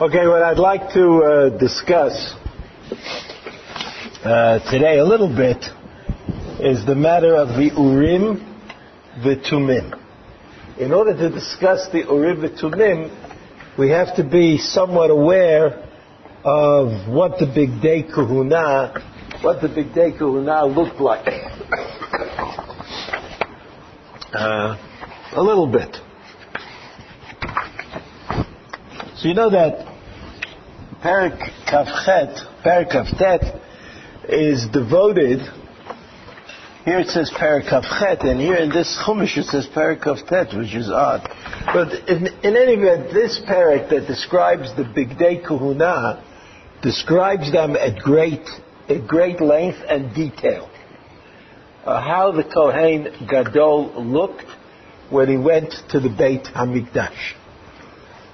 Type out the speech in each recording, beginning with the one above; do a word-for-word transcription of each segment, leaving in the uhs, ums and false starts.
Okay, what I'd like to uh, discuss uh, today a little bit is the matter of the Urim v'Tumim. In order to discuss the Urim v'Tumim, we have to be somewhat aware of what the Bigdei Kehunah, what the Bigdei Kehunah looked like. Uh, a little bit. So you know that Perik Kaf Chet, Perik Kaf Tet is devoted. Here it says Perik Kaf Chet, and here in this Chumash it says Perik Kaf Tet, which is odd. But in, in any event, this Perik that describes the Bigdei Kehunah describes them at great, at great length and detail. Uh, how the Kohen Gadol looked when he went to the Beit Hamikdash.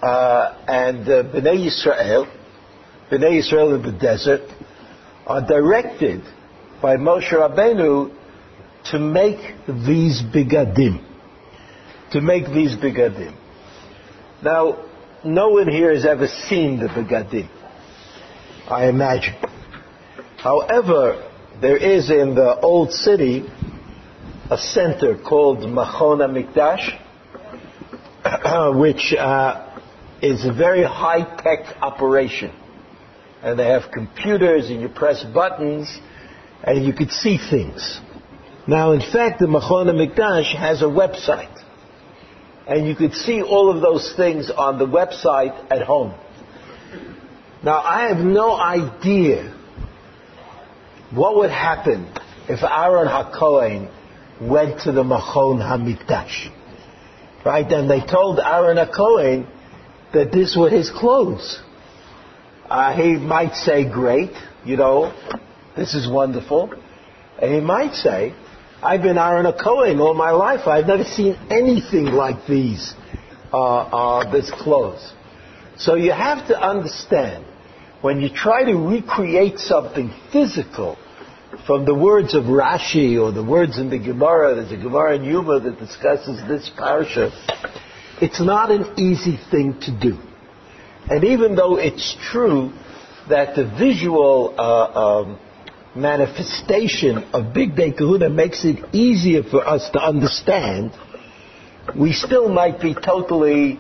Uh, and uh, B'nai Yisrael, B'nai Yisrael in the desert, are directed by Moshe Rabbeinu to make these bigadim, to make these bigadim. Now, no one here has ever seen the bigadim, I imagine. However, there is in the old city a center called Machon HaMikdash, which uh, is a very high-tech operation. And they have computers, and you press buttons, and you could see things. Now, in fact, the Machon HaMikdash has a website. And you could see all of those things on the website at home. Now, I have no idea what would happen if Aaron HaKohen went to the Machon HaMikdash. Right? And they told Aaron HaKohen that this were his clothes. Uh, he might say, great, you know, this is wonderful. And he might say, I've been Aaron HaKohen all my life. I've never seen anything like these, uh, uh, this clothes. So you have to understand, when you try to recreate something physical from the words of Rashi or the words in the Gemara, there's a Gemara in Yuma that discusses this parsha, it's not an easy thing to do. And even though it's true that the visual uh, um, manifestation of Bigdei Kehunah makes it easier for us to understand, we still might be totally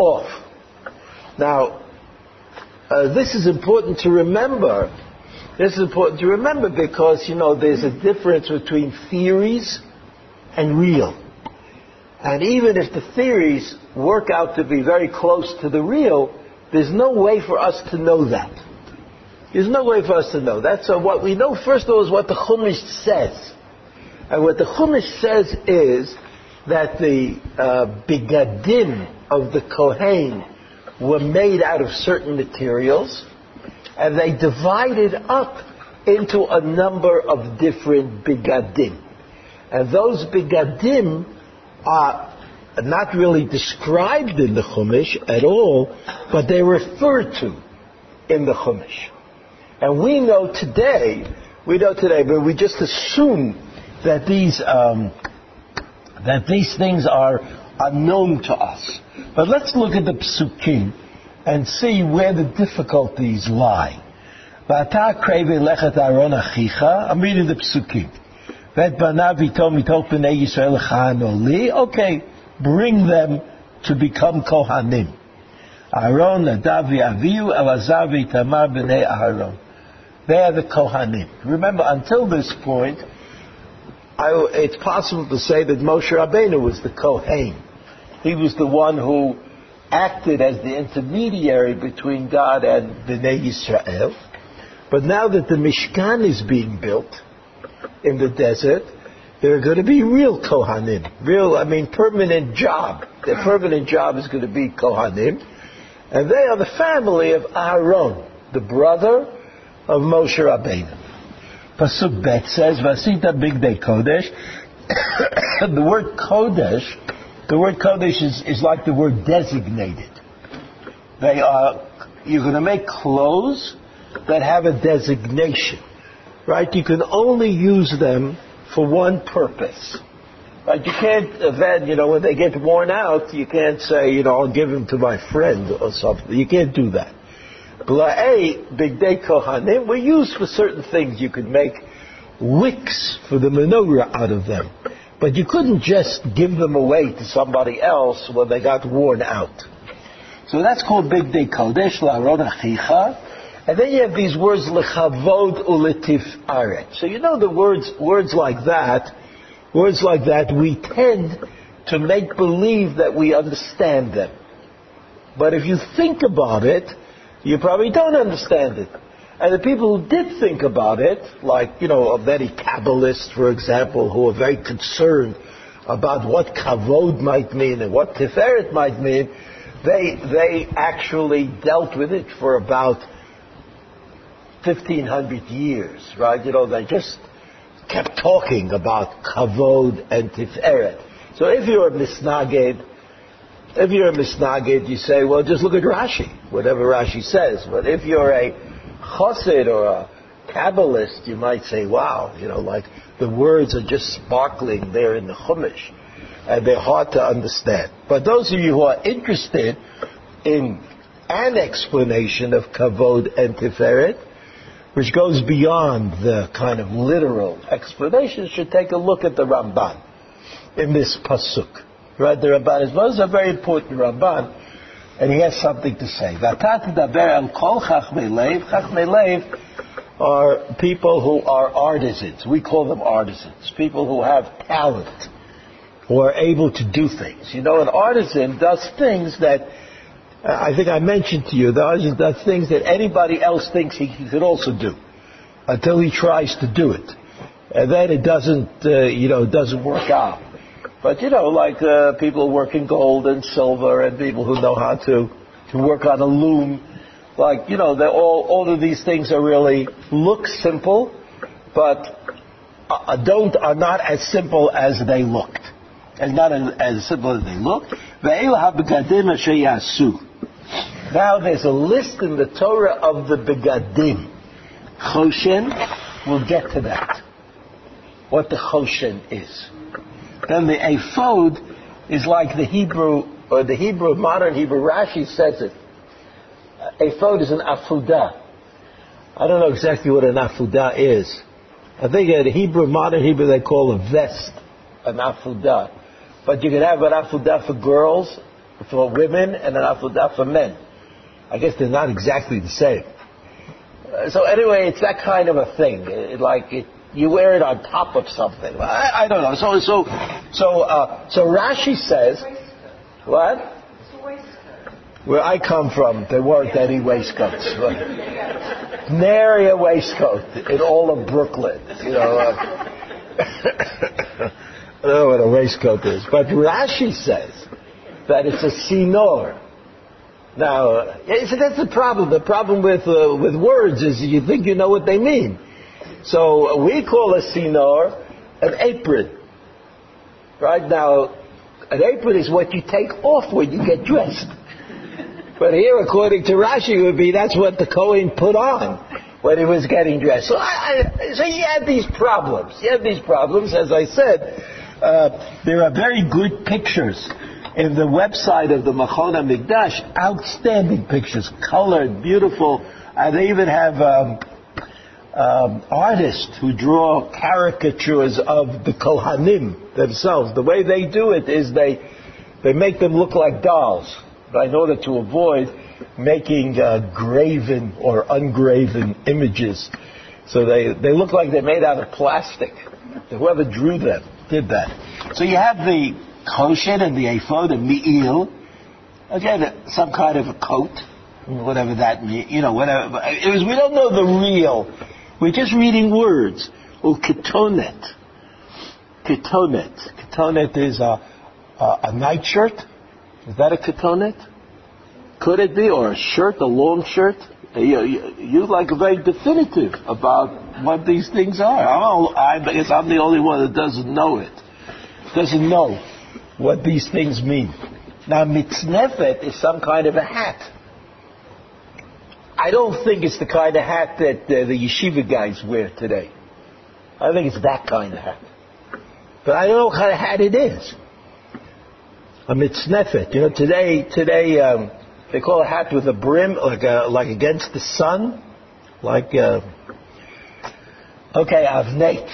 off. Now, uh, this is important to remember. This is important to remember because, you know, there's a difference between theories and real. And even if the theories work out to be very close to the real, there's no way for us to know that. There's no way for us to know that. So what we know, first of all, is what the Chumash says. And what the Chumash says is that the uh, bigadim of the Kohen were made out of certain materials, and they divided up into a number of different bigadim. And those bigadim are not really described in the Chumash at all, but they're referred to in the Chumash. And we know today, we know today, but we just assume that these um, that these things are unknown to us. But let's look at the Psukim and see where the difficulties lie. I'm reading the Psukim. Okay, bring them to become Kohanim. Aaron, Nadav, Avihu, Elazar, Itamar, Bnei Aaron. They are the Kohanim. Remember, until this point, I, it's possible to say that Moshe Rabbeinu was the Kohen. He was the one who acted as the intermediary between God and B'nai Yisrael. But now that the Mishkan is being built in the desert, there are going to be real Kohanim. Real, I mean, permanent job. Their permanent job is going to be Kohanim. And they are the family of Aaron, the brother of Moshe Rabbeinu. Pasuk Bet says, Vasita Bigdei Kodesh. The word Kodesh, the word Kodesh is, is like the word designated. They are, you're going to make clothes that have a designation. Right? You can only use them for one purpose. But you can't then, you know, when they get worn out, you can't say, you know, I'll give them to my friend or something. You can't do that. Bla'ei Bigdei Kehunah were used for certain things. You could make wicks for the menorah out of them. But you couldn't just give them away to somebody else when they got worn out. So that's called Bigdei Kodesh La'aron Achicha. And then you have these words, L'chavod u'letif'aret. So you know the words, words like that, words like that, we tend to make believe that we understand them. But if you think about it, you probably don't understand it. And the people who did think about it, like, you know, many Kabbalists, for example, who are very concerned about what kavod might mean and what tiferet might mean, they they actually dealt with it for about fifteen hundred years, right? You know, they just kept talking about kavod and tiferet. So if you're a misnagid, if you're a misnagid, you say, well, just look at Rashi, whatever Rashi says. But if you're a Chosed or a Kabbalist, you might say, wow, you know, like the words are just sparkling there in the Chumash, and they're hard to understand. But those of you who are interested in an explanation of Kavod and Tiferet, which goes beyond the kind of literal explanation, should take a look at the Ramban in this Pasuk. Right, the Ramban is, well, is a very important Ramban. And he has something to say. Chachmei Lev are people who are artisans. We call them artisans. People who have talent, who are able to do things. You know, an artisan does things that, uh, I think I mentioned to you, the artisan does things that anybody else thinks he, he could also do, until he tries to do it. And then it doesn't, uh, you know, it doesn't work out. But, you know, like uh, people who work in gold and silver and people who know how to, to work on a loom. Like, you know, they're all, all of these things are really look simple, but uh, don't are not as simple as they looked. And not as, as simple as they looked. Now there's a list in the Torah of the Begadim. Choshen, we'll get to that. What the Choshen is. Then the Ephod is like the Hebrew, or the Hebrew, modern Hebrew, Rashi says it. Ephod is an afuda. I don't know exactly what an afuda is. I think in Hebrew, modern Hebrew, they call a vest an afuda. But you can have an afuda for girls, for women, and an afuda for men. I guess they're not exactly the same. Uh, so anyway, it's that kind of a thing. It, it, like it. You wear it on top of something. I, I don't know. So, so, so, uh, so Rashi says, what? It's a waistcoat. Where I come from, there weren't any waistcoats. Nary a waistcoat in all of Brooklyn. You know, uh, I don't know what a waistcoat is, but Rashi says that it's a sinor. Now, see, that's the problem. The problem with uh, with words is you think you know what they mean. So we call a sinor an apron. Right now, an apron is what you take off when you get dressed. But here, according to Rashi, it would be that's what the Kohen put on when he was getting dressed. So, I, I, so you have these problems. You have these problems, as I said. Uh, there are very good pictures in the website of the Machon HaMikdash. Outstanding pictures, colored, beautiful. And they even have... Um, Um, artists who draw caricatures of the Kohanim themselves. The way they do it is they they make them look like dolls, but in order to avoid making uh, graven or ungraven images. So they, they look like they're made out of plastic. Whoever drew them did that. So you have the Choshen and the Ephod and Me'il. Again, some kind of a coat, whatever that means. You know, whatever. It was, we don't know the real... We're just reading words. Oh, ketonet. Ketonet. Ketonet is a, a, a nightshirt. Is that a ketonet? Could it be? Or a shirt, a long shirt? You, you, you're like very definitive about what these things are. All, I guess I'm the only one that doesn't know it. Doesn't know what these things mean. Now, mitznefet is some kind of a hat. I don't think it's the kind of hat that uh, the yeshiva guys wear today. I think it's that kind of hat. But I don't know how hard it is. A mitznefet. You know, today, today um, they call a hat with a brim, like a, like against the sun. Like, uh, okay, avnate.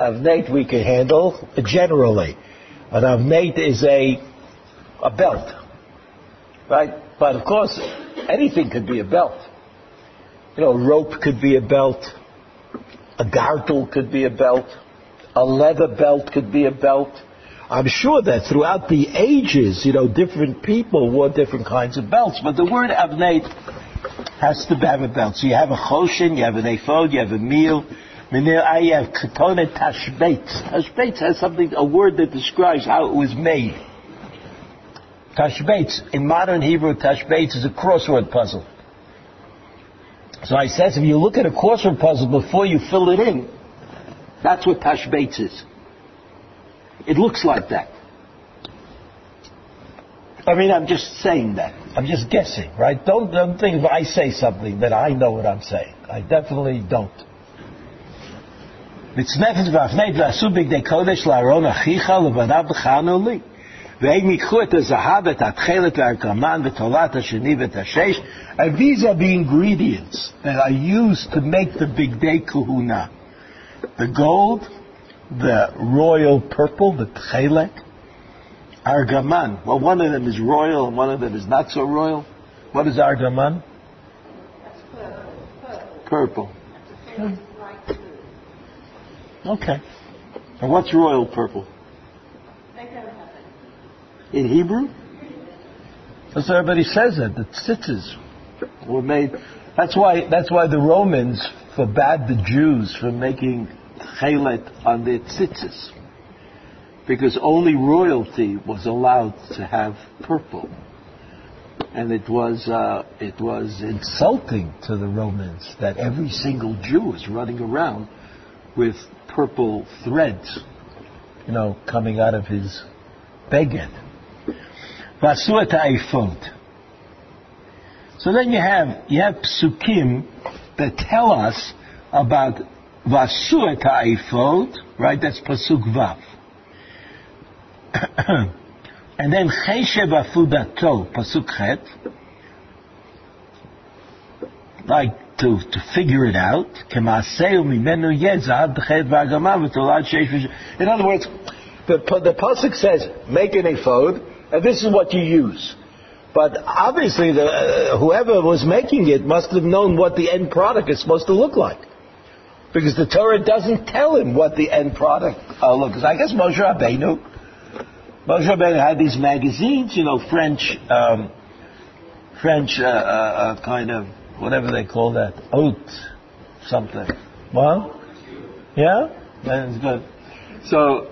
Avnate we can handle generally. An avnate is a a belt. Right? But of course, anything could be a belt. You know, a rope could be a belt. A gartel could be a belt. A leather belt could be a belt. I'm sure that throughout the ages, you know, different people wore different kinds of belts. But the word avnate has to have a belt. So you have a Choshen, you have an Ephod, you have a meal. I have Ketone Tashbetz. Tashbetz has something, a word that describes how it was made. Tashbetz, in modern Hebrew, Tashbetz is a crossword puzzle. So I says, if you look at a crossword puzzle before you fill it in, that's what Tashbetz is. It looks like that. I mean, I'm just saying that. I'm just guessing, right? Don't, don't think if I say something that I know what I'm saying. I definitely don't. And these are the ingredients that are used to make the Bigdei Kehunah. The gold, the royal purple, the tchelek, argaman. Well, one of them is royal and one of them is not so royal. What is argaman? That's purple. Purple. That's hmm. Okay. And what's royal purple? In Hebrew? That's what everybody says it. The tzitzis were made. That's why. That's why the Romans forbade the Jews from making chelet on their tzitzis, because only royalty was allowed to have purple, and it was uh, it was insulting to the Romans that every single Jew was running around with purple threads, you know, coming out of his beged. So then you have you have psukim that tell us about. Vasu et ha'ifot, right? That's pasuk vav. And then cheshev afudato, pasuk chet. Like to to figure it out. K'maaseu mimenu yeh zahav d'chet v'agamav v'tolad sheish v'sheish. In other words, the the pasuk says make an ephod, and this is what you use. But obviously, the uh, whoever was making it must have known what the end product is supposed to look like. Because the Torah doesn't tell him what the end product uh, looks like. I guess Moshe Rabbeinu, Moshe Rabbeinu had these magazines, you know, French, um, French uh, uh, kind of, whatever they call that, oat something. Well, yeah? That's good. So,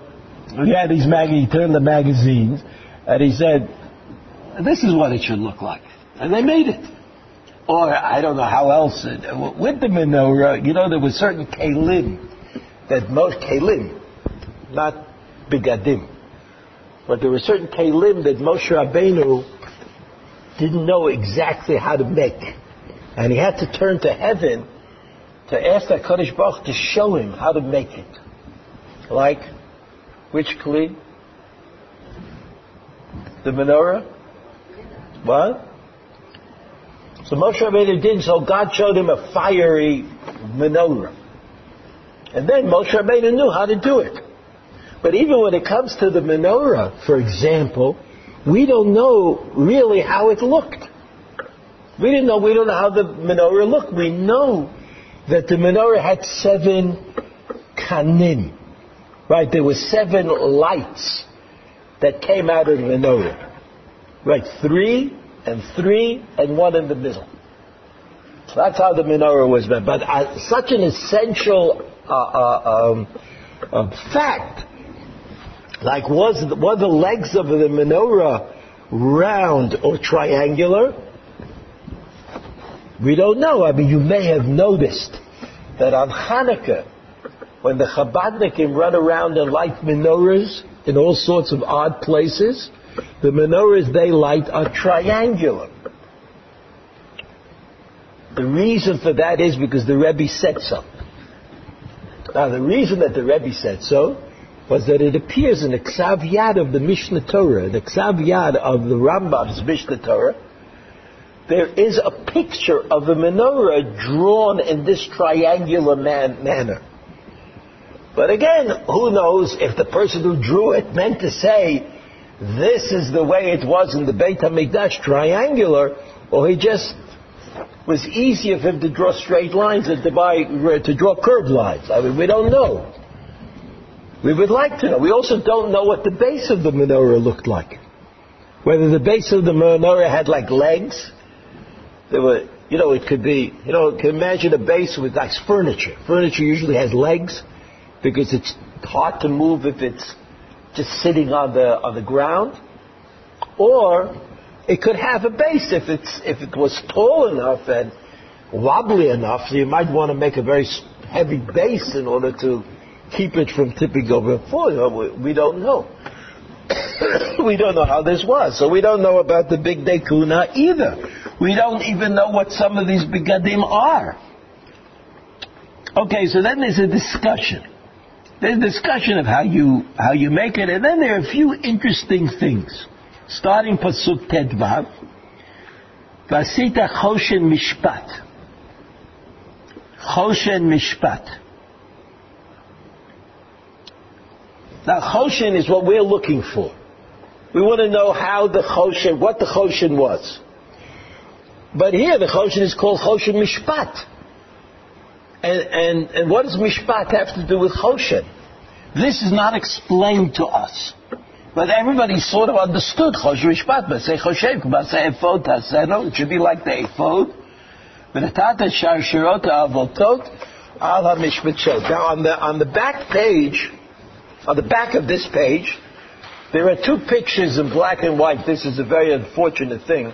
he had these magazines, he turned the magazines, and he said, this is what it should look like. And they made it. Or, I don't know how else, it, with the menorah, you know, there were certain kelim, that most kelim, not bigadim, but there were certain kelim that Moshe Rabbeinu didn't know exactly how to make. And he had to turn to heaven to ask HaKadosh Baruch to show him how to make it. Like, which kelim? The menorah? What? So Moshe Rabbeinu didn't, so God showed him a fiery menorah. And then Moshe Rabbeinu knew how to do it. But even when it comes to the menorah, for example, we don't know really how it looked. We didn't know, we don't know how the menorah looked. We know that the menorah had seven kanim. Right, there were seven lights that came out of the menorah. Right, three... and three, and one in the middle. So that's how the menorah was made. But uh, such an essential uh, uh, um, uh, fact, like was the, were the legs of the menorah round or triangular? We don't know. I mean, you may have noticed that on Hanukkah, when the Chabadnikim run around and light menorahs in all sorts of odd places, the menorahs they light are triangular. The reason for that is because the Rebbe said so. Now, the reason that the Rebbe said so was that it appears in the Kesav Yad of the Mishneh Torah, the Kesav Yad of the Ramban's Mishneh Torah, there is a picture of a menorah drawn in this triangular man- manner. But again, who knows if the person who drew it meant to say, this is the way it was in the Beit Hamikdash, triangular, or he just was easier for him to draw straight lines than to, buy, to draw curved lines. I mean, we don't know. We would like to know. We also don't know what the base of the menorah looked like. Whether the base of the menorah had like legs. There were, you know, it could be, you know, you can imagine a base with like furniture. Furniture usually has legs because it's hard to move if it's just sitting on the on the ground. Or it could have a base if it's if it was tall enough and wobbly enough. So you might want to make a very heavy base in order to keep it from tipping over forward. We don't know. We don't know how this was. So we don't know about the Bigdei Kehunah either. We don't even know what some of these bigadim are. Okay, so then there's a discussion. There's a discussion of how you how you make it. And then there are a few interesting things. Starting Pasuk Tetvav. Vasita Choshen Mishpat. Choshen Mishpat. Now, Choshen is what we're looking for. We want to know how the Choshen, what the Choshen was. But here, the Choshen is called Choshen Mishpat. And, and, and what does Mishpat have to do with Choshen? This is not explained to us. But everybody sort of understood Choshen Mishpat. But say Choshen, it should be like the Ephod. Now, on the, on the back page, on the back of this page, there are two pictures in black and white. This is a very unfortunate thing.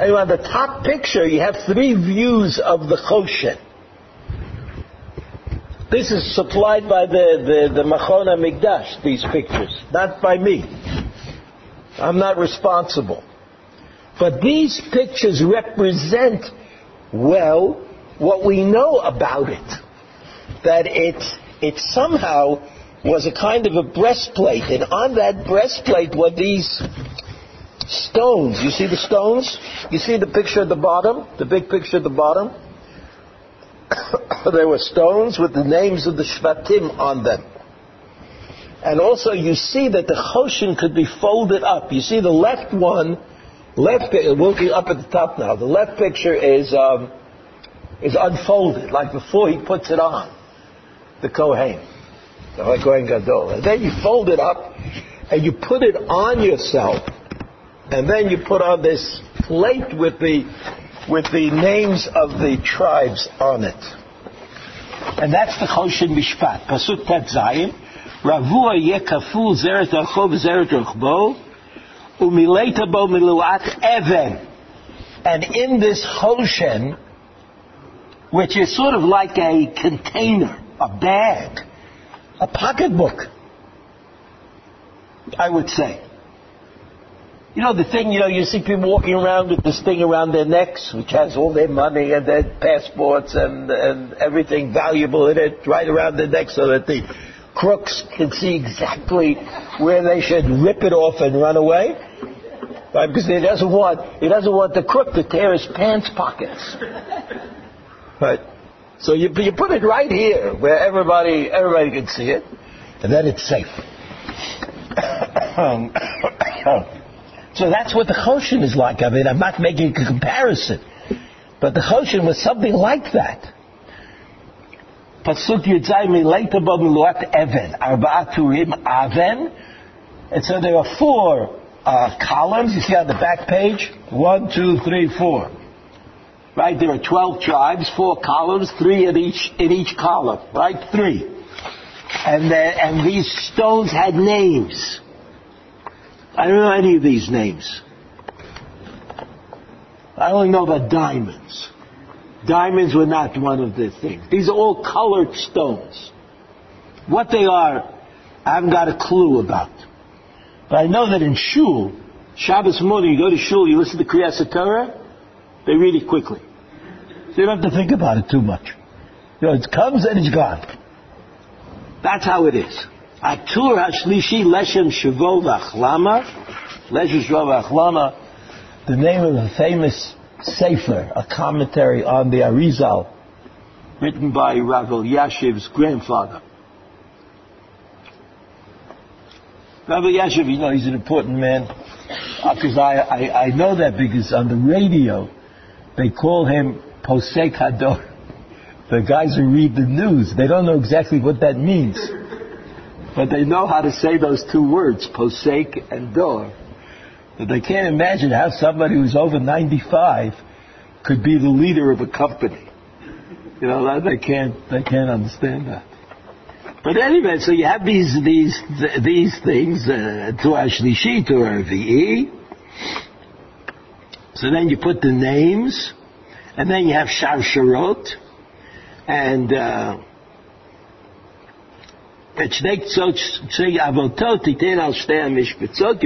And on the top picture, you have three views of the Choshen. This is supplied by the, the, the Machon HaMikdash, these pictures, not by me. I'm not responsible. But these pictures represent, well, what we know about it. That it, it somehow was a kind of a breastplate, and on that breastplate were these stones. You see the stones? You see the picture at the bottom? The big picture at the bottom? There were stones with the names of the Shvatim on them. And also you see that the Choshen could be folded up. You see the left one, left, looking up at the top now, the left picture is um, is unfolded, like before he puts it on, the Kohen, the Kohen Gadol. And then you fold it up and you put it on yourself. And then you put on this plate with the with the names of the tribes on it. And that's the Choshen Mishpat. Pasuk Tet Zayin. Ravua yekaful zeret achov zeret ruchbo umileta bo miluat even. And in this Choshen, which is sort of like a container, a bag, a pocketbook, I would say. You know, the thing, you know, you see people walking around with this thing around their necks, which has all their money and their passports and, and everything valuable in it, right around their neck so that the crooks can see exactly where they should rip it off and run away. Right? Because he doesn't want, he doesn't want the crook to tear his pants pockets. Right? So you, you put it right here, where everybody, everybody can see it, and then it's safe. So that's what the Choshen is like. I mean, I'm not making a comparison. But the Choshen was something like that. Pasuk Yitzai Mileita Bo Miluat Even. Arba'a Turim Aven. And so there are four uh, columns. You see on the back page? One, two, three, four. Right? There are twelve tribes, four columns, three in each in each column. Right? Three. And, uh, and these stones had names. I don't know any of these names. I only know about diamonds. Diamonds were not one of the things. These are all colored stones. What they are, I haven't got a clue about. But I know that in Shul, Shabbos morning, you go to Shul, you listen to Kriyas HaTorah, they read it quickly. So you don't have to think about it too much. You know, it comes and it's gone. That's how it is. Atur hashlishi leshem shavo v'achlama, leshem shavo v'achlama, the name of the famous sefer, a commentary on the Arizal, written by Rav Yashiv's grandfather. Rav Yashiv, you know, he's an important man, because uh, I, I, I know that because on the radio they call him Posek Hador. The guys who read the news, they don't know exactly what that means, but they know how to say those two words, Posek and Dor. But they can't imagine how somebody who's over ninety-five could be the leader of a company. You know, they can't, they can't understand that. But anyway, so you have these these these things, Torah Shlishi, Torah Revi'i. So then you put the names, and then you have Sharsharot, and uh, you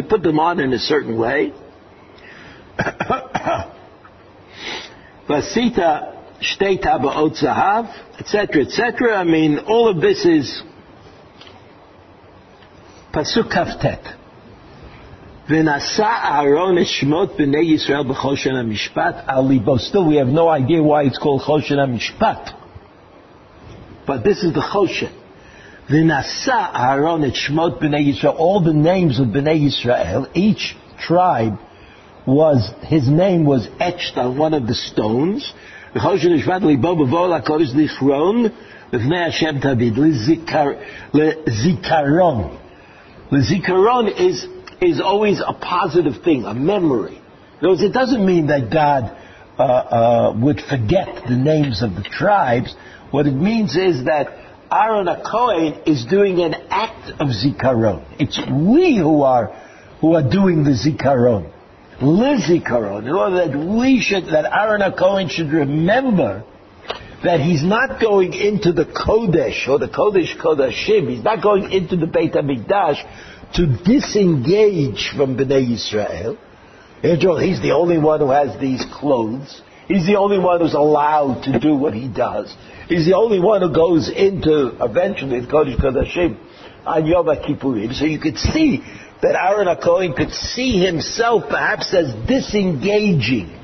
put them on in a certain way. Vasita Shtei Taba'ot Zahav, et cetera, et cetera. I mean, all of this is Pasuk Kaf Tet. V'nasa Aaron et Shemot b'nei Yisrael b'choshen ha'mishpat al libo. Still, we have no idea why it's called Choshen ha'mishpat. But this is the Choshen. V'nasa Aaron et Shemot b'nei Yisrael. All the names of b'nei Yisrael, each tribe was, his name was etched on one of the stones. V'choshen ha'mishpat libo b'vo l'kodesh lichron v'nei Hashem tabid l'zikaron. The zikaron is is always a positive thing, a memory. In other words, it doesn't mean that God uh, uh, would forget the names of the tribes. What it means is that Aaron HaKohen is doing an act of zikaron. It's we who are who are doing the zikaron, lizikaron, in order that we should, that Aaron HaKohen should remember that he's not going into the Kodesh, or the Kodesh Kodashim, he's not going into the Beit Hamikdash to disengage from B'nai Yisrael. He's the only one who has these clothes. He's the only one who's allowed to do what he does. He's the only one who goes into, eventually, the Kodesh Kodashim on Yom Kippurim. So you could see that Aaron HaKohen could see himself perhaps as disengaging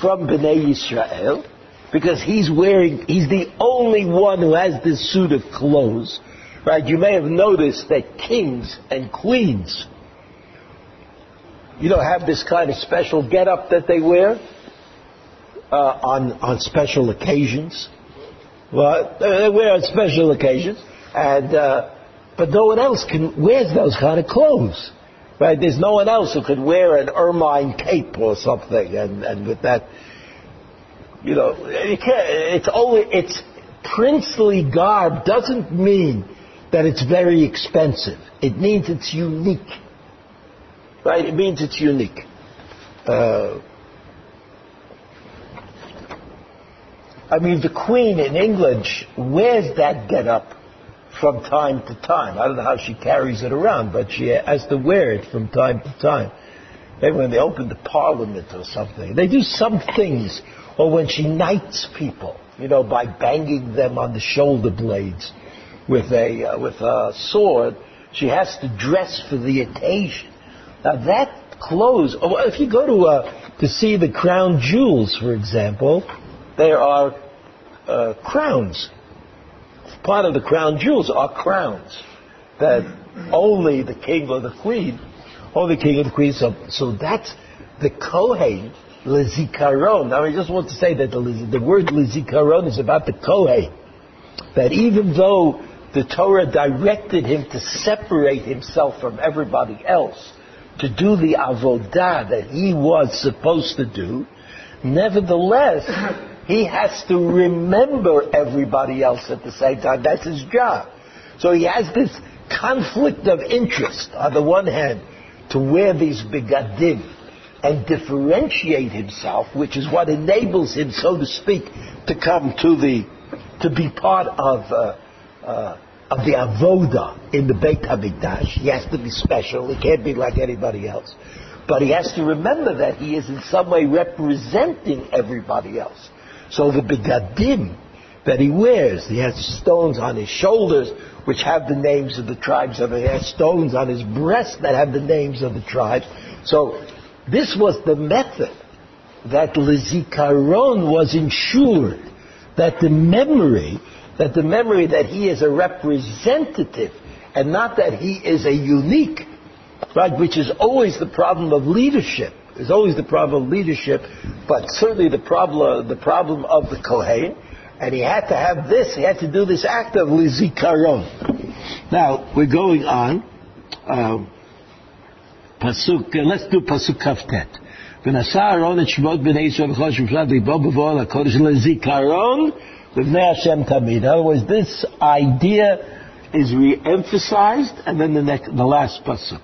from B'nai Yisrael, because he's wearing, he's the only one who has this suit of clothes, right? You may have noticed that kings and queens, you know, have this kind of special get-up that they wear uh, on on special occasions. Well, they wear on special occasions, and uh, but no one else can wears those kind of clothes, right? There's no one else who could wear an ermine cape or something, and and with that. You know, you can't, it's only, it's princely garb doesn't mean that it's very expensive. It means it's unique. Right? It means it's unique. Uh, I mean, the Queen in England wears that get-up from time to time. I don't know how she carries it around, but she has to wear it from time to time. Maybe when they open the Parliament or something. They do some things. Or when she knights people, you know, by banging them on the shoulder blades with a uh, with a sword, she has to dress for the occasion. Now that clothes, or if you go to uh, to see the crown jewels, for example, there are uh, crowns. Part of the crown jewels are crowns that only the king or the queen, only the king or the queen. So, so that's the Kohen. Lizikaron. I mean, I just want to say that the, the word Lizikaron is about the Kohen. That even though the Torah directed him to separate himself from everybody else, to do the avodah that he was supposed to do, nevertheless, he has to remember everybody else at the same time. That's his job. So he has this conflict of interest, on the one hand, to wear these bigadim, and differentiate himself, which is what enables him, so to speak, to come to the, to be part of uh, uh, of the avodah in the Beit Hamikdash. He has to be special. He can't be like anybody else. But he has to remember that he is in some way representing everybody else. So the bigadim that he wears. He has stones on his shoulders which have the names of the tribes of it. He has stones on his breast that have the names of the tribes. So this was the method that Lizikaron was ensured, that the memory, that the memory that he is a representative and not that he is a unique, right, which is always the problem of leadership. There's always the problem of leadership, but certainly the problem, the problem of the Kohen. And he had to have this, he had to do this act of Lizikaron. Now, we're going on. Um, pasuk, uh, let's do Pasuk Kaf Tet. V'nasa Aaron et Shemot B'nai Yisrael v'chol Shemflat Libo b'vo'al HaKodesh Lizikaron v'vnei Hashem Tamid. In other words, this idea is re-emphasized, and then the, next, the last Pasuk.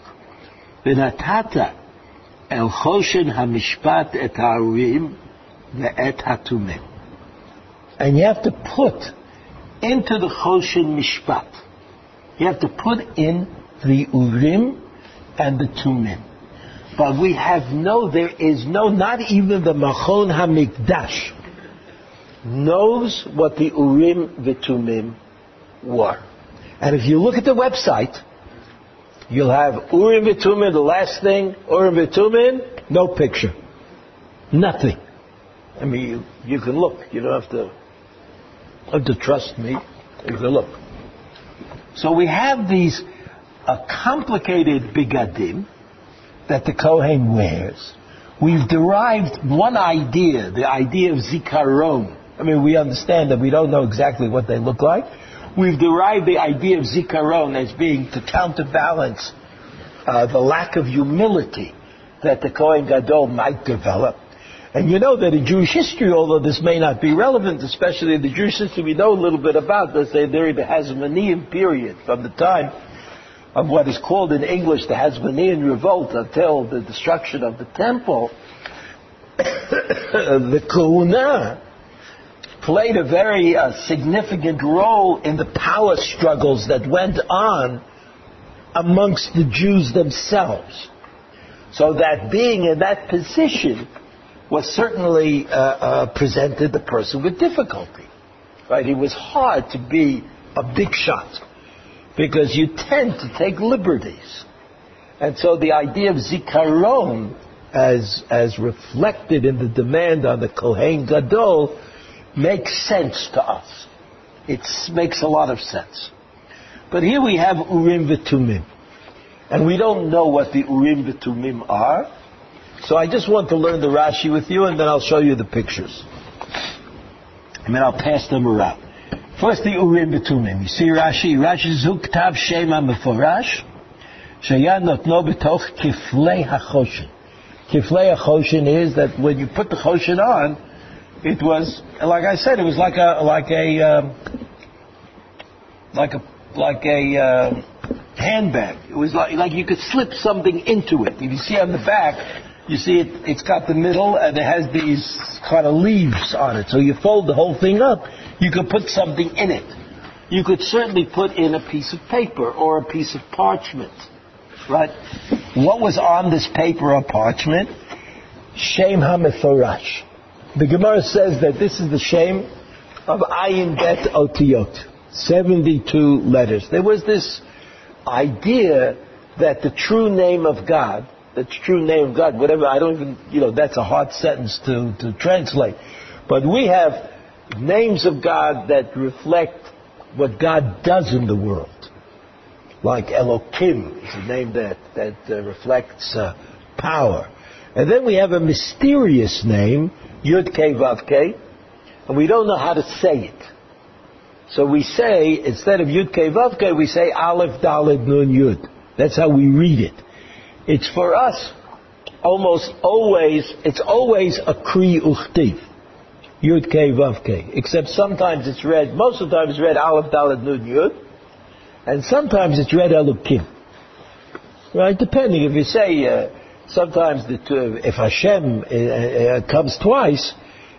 V'natata el Choshen HaMishpat et HaUrim v'et HaTumim. And you have to put into the Choshen Mishpat. You have to put in the Urim and the Tumim. But we have no, there is no, not even the Machon HaMikdash knows what the Urim v'Tumim were. And if you look at the website, you'll have Urim v'Tumim, the last thing, Urim v'Tumim, no picture. Nothing. I mean, you, you can look. You don't have to... Have to trust me. Take a look. So we have these uh, complicated bigadim that the Kohen wears. We've derived one idea, the idea of zikaron. I mean, we understand that we don't know exactly what they look like. We've derived the idea of zikaron as being to counterbalance uh, the lack of humility that the Kohen Gadol might develop. And you know that in Jewish history, although this may not be relevant, especially in the Jewish history we know a little bit about, let's say during the Hasmonean period, from the time of what is called in English the Hasmonean Revolt until the destruction of the Temple, the Kehunah played a very uh, significant role in the power struggles that went on amongst the Jews themselves. So that being in that position was certainly uh, uh, presented the person with difficulty, right? It was hard to be a big shot because you tend to take liberties. And so the idea of zikaron as as reflected in the demand on the Kohen Gadol makes sense to us. It makes a lot of sense. But here we have Urim v'Tumim, and we don't know what the Urim v'Tumim are. So I just want to learn the Rashi with you, and then I'll show you the pictures. And then I'll pass them around. First, the Urim v'Tumim. You see Rashi? Rashi zu k'tav shema meforash, sheya notno b'toch kiflei hachoshen. Kiflei hachoshen is that when you put the choshen on, it was, like I said, it was like a, like a, um, like a, like a, uh, handbag. It was like, like you could slip something into it. If you see on the back, you see, it, it's got the middle, and it has these kind of leaves on it. So you fold the whole thing up, you could put something in it. You could certainly put in a piece of paper or a piece of parchment, right? What was on this paper or parchment? Shem HaMeforash. The Gemara says that this is the Shem of Ayin Bet Otiyot, seventy-two letters. There was this idea that the true name of God, the true name of God, whatever, I don't even, you know, that's a hard sentence to, to translate. But we have names of God that reflect what God does in the world. Like Elokim is a name that, that uh, reflects uh, power. And then we have a mysterious name, Yud Kei Vav Kei, and we don't know how to say it. So we say, instead of Yud Kei Vav Kei, we say Alef Dalad Nun Yud. That's how we read it. It's for us almost always, it's always a kri uchtiv, Yud Kei Vav Kei. Except sometimes it's read, most of the time it's read Aleph Dalad Nun Yud, and sometimes it's read Elokim. Right? Depending, if you say, uh, sometimes the two, if Hashem uh, uh, comes twice,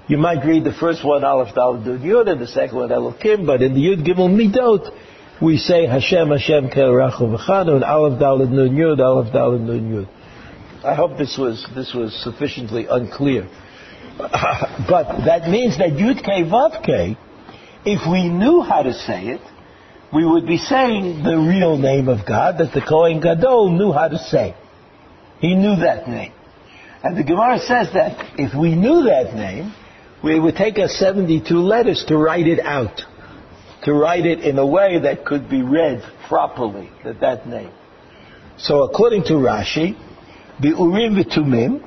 you might read the first one Aleph Dalad Nun Yud and the second one Elokim, but in the Yud Gimel Midot, we say Hashem, Hashem, Keirachu V'chanu, and Aleph Dalad Nun Yud, Aleph Dalad Nun Yud. I hope this was this was sufficiently unclear. But that means that Yud Kei Vav Kei If we knew how to say it, we would be saying the real name of God that the Kohen Gadol knew how to say. He knew that name. And the Gemara says that if we knew that name, it would take us seventy-two letters to write it out, to write it in a way that could be read properly, that, that name. So according to Rashi, the Urim v'Tumim,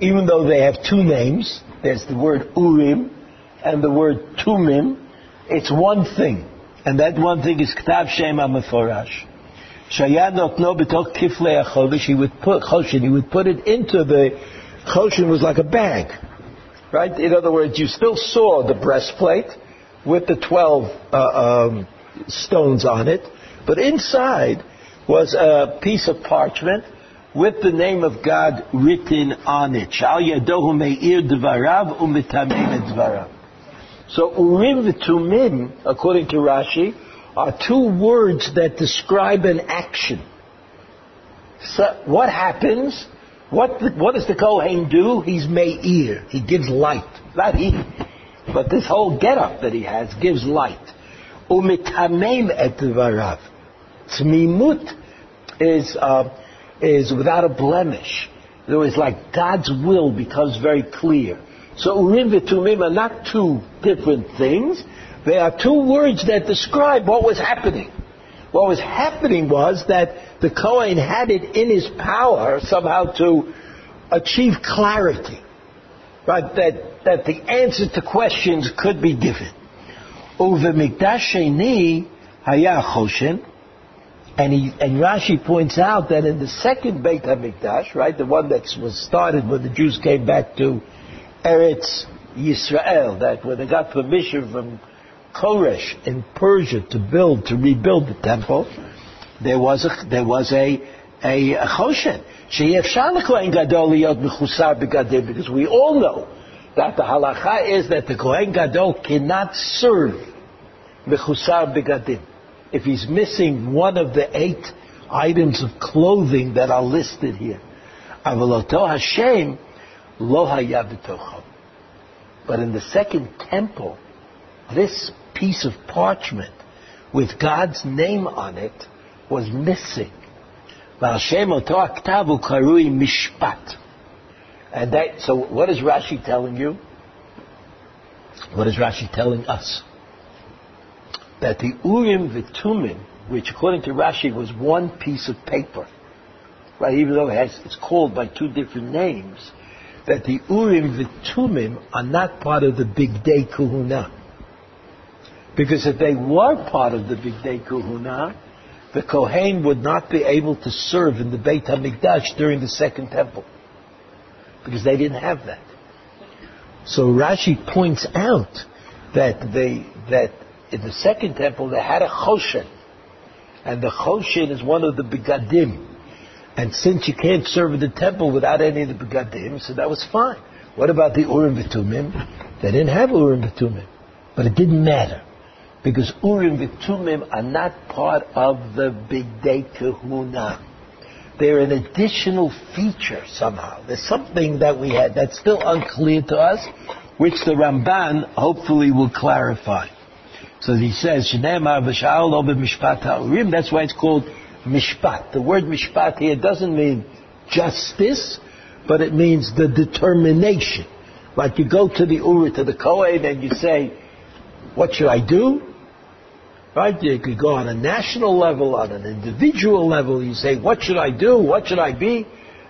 even though they have two names, there's the word Urim and the word Tumim, it's one thing. And that one thing is K'tav Shem HaMeforash. Shayad notno b'tok kiflei achovish, he would put Choshen, he would put it into the, Choshen was like a bag. Right? In other words, you still saw the breastplate with the twelve uh, um, stones on it, but inside was a piece of parchment with the name of God written on it. Shal yadohu me'ir devarav u'mitamim devarav. So Urim v'Tumim, according to Rashi, are two words that describe an action. So what happens? What the, what does the Kohen do? He's me'ir. He gives light. Not he. But this whole getup that he has gives light. U'mitamim et devarav. Tzmimut is uh, is without a blemish. There is like God's will becomes very clear. So Urim v'Tumim are not two different things. They are two words that describe what was happening. What was happening was that the Kohen had it in his power somehow to achieve clarity. Right? That, that the answer to questions could be given. U'v'mikdash sheni haya choshen. And, he, and Rashi points out that in the second Beit Hamikdash, right, the one that was started when the Jews came back to Eretz Yisrael, that when they got permission from Koresh in Persia to build, to rebuild the temple, there was a there was a a, a Choshen. Because we all know that the halacha is that the Kohen Gadol cannot serve mechusar begadim if he's missing one of the eight items of clothing that are listed here. Avaloto Hashem lo haya b'tocho. But in the second temple, this piece of parchment with God's name on it was missing. And that, so what is Rashi telling you? What is Rashi telling us? That the Urim v'Tumim, which according to Rashi was one piece of paper, right? Even though it has, it's called by two different names, that the Urim v'Tumim are not part of the Bigdei Kehunah. Because if they were part of the Bigdei Kehunah, the Kohen would not be able to serve in the Beit Hamikdash during the Second Temple. Because they didn't have that. So Rashi points out that they that in the Second Temple they had a Choshen. And the Choshen is one of the Begadim. And since you can't serve in the temple without any of the begadim, so that was fine. What about the Urim v'Tumim? They didn't have Urim v'Tumim. But it didn't matter. Because Urim v'Tumim are not part of the Bigdei Kehunah. They're an additional feature somehow. There's something that we had that's still unclear to us, which the Ramban hopefully will clarify. So he says, Shneimar v'sha'al lo b'mishpat ha'urim. That's why it's called Mishpat. The word Mishpat here doesn't mean justice, but it means the determination. Like you go to the Uri, to the Kohen, and you say, what should I do? Right? You could go on a national level, on an individual level. You say, what should I do? What should I be?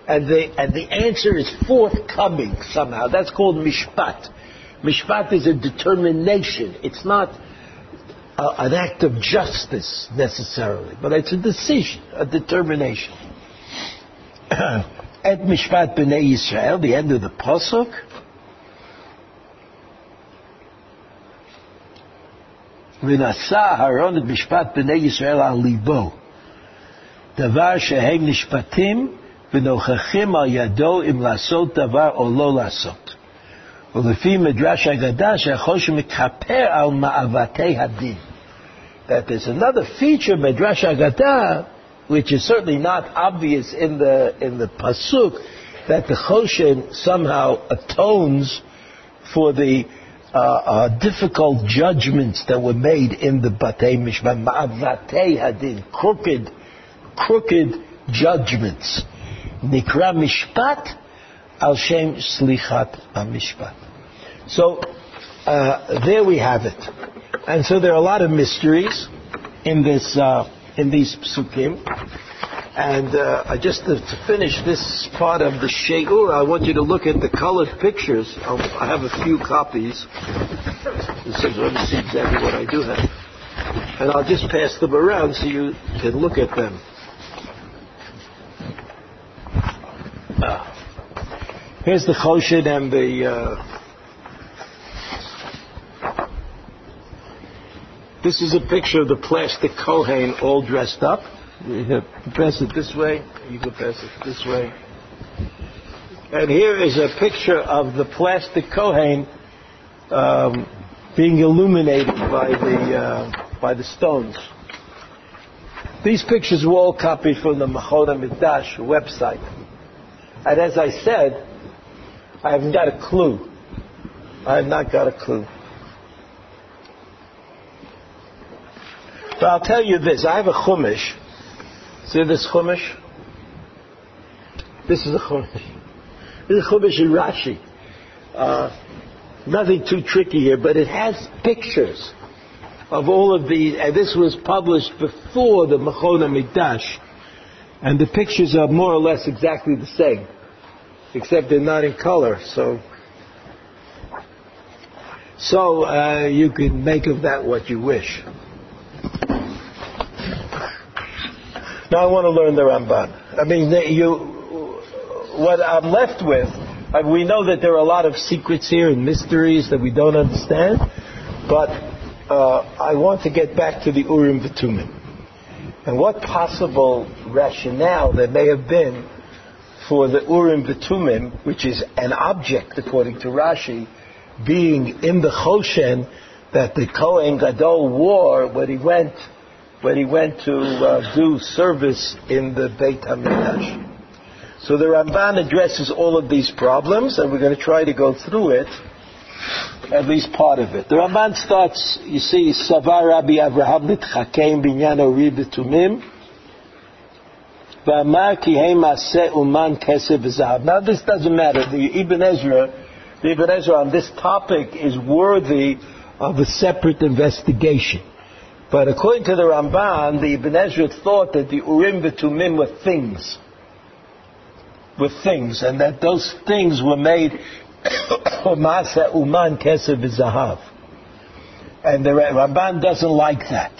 And the, and the answer is forthcoming somehow. That's called Mishpat. Mishpat is a determination. It's not Uh, an act of justice necessarily, but it's a decision, a determination. At Mishpat B'nai Yisrael, the end of the pasuk, V'nasa Haron et Mishpat B'nai Yisrael al libo, Davar shehem nishpatim v'nochachim al yado im lasot davar o lo lasot. That there's another feature of Midrash Haggadah, which is certainly not obvious in the in the pasuk, that the Choshen somehow atones for the uh, uh, difficult judgments that were made in the Batei Mishkan, Ma'avatei Hadin, crooked, crooked judgments. Nikra Mishpat, Al Shem Slichat HaMishpat. So, uh, there we have it. And so there are a lot of mysteries in this, uh, in these psukim. And uh, just to, to finish this part of the she'ur, I want you to look at the colored pictures. I'll, I have a few copies. This is let me see exactly what I do have. And I'll just pass them around so you can look at them. Uh, here's the Choshen and the... Uh, this is a picture of the plastic Kohen all dressed up. You can pass it this way. You can pass it this way. And here is a picture of the plastic Kohen um, being illuminated by the uh, by the stones. These pictures were all copied from the Machon HaMikdash website. And as I said, I haven't got a clue. I have not got a clue. But I'll tell you this. I have a Chumash. See this Chumash? This is a Chumash. This is a Chumash in Rashi. Uh, nothing too tricky here, but it has pictures of all of these. And this was published before the Machon HaMikdash. And the pictures are more or less exactly the same, except they're not in color. So, so uh, you can make of that what you wish. Now I want to learn the Ramban. I mean, you, what I'm left with, I mean, we know that there are a lot of secrets here and mysteries that we don't understand, but uh, I want to get back to the Urim v'Tumim. And what possible rationale there may have been for the Urim v'Tumim, which is an object, according to Rashi, being in the Choshen that the Kohen Gadol wore when he went when he went to uh, do service in the Beit Hamikdash. So the Ramban addresses all of these problems, and we're going to try to go through it, at least part of it. The Ramban starts, you see, Savar Rabbi Avraham Nitchakeim Binyan Urim v'Tumim V'amar ki hei maaseh uman kesef v'zahav. Now this doesn't matter. The Ibn Ezra, the Ibn Ezra on this topic is worthy of a separate investigation. But according to the Ramban, the Ibn Ezra thought that the Urim v'Tumim were things. Were things. And that those things were made Masa Uman Kesav Zahav. And the Ramban doesn't like that.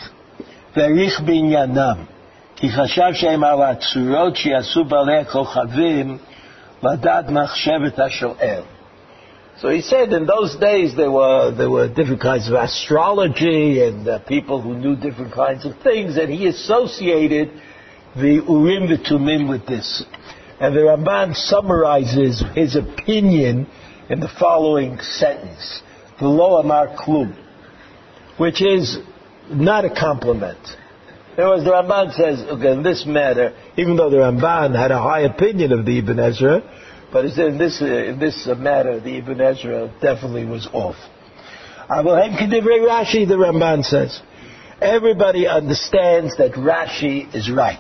Verich binyanam. Ki chashav she'em al hatzurot she'asu b'alei kochavim l'dad machshevet ha'shoel. So he said in those days there were there were different kinds of astrology and uh, people who knew different kinds of things, and he associated the Urim v'Tumim with this. And the Ramban summarizes his opinion in the following sentence, V'lo amar klum, which is not a compliment. In other words, the Ramban says, okay, in this matter, even though the Ramban had a high opinion of the Ibn Ezra, but in this, in this matter, the Ibn Ezra definitely was off. Avolhem k'divrei Rashi, the Ramban says. Everybody understands that Rashi is right.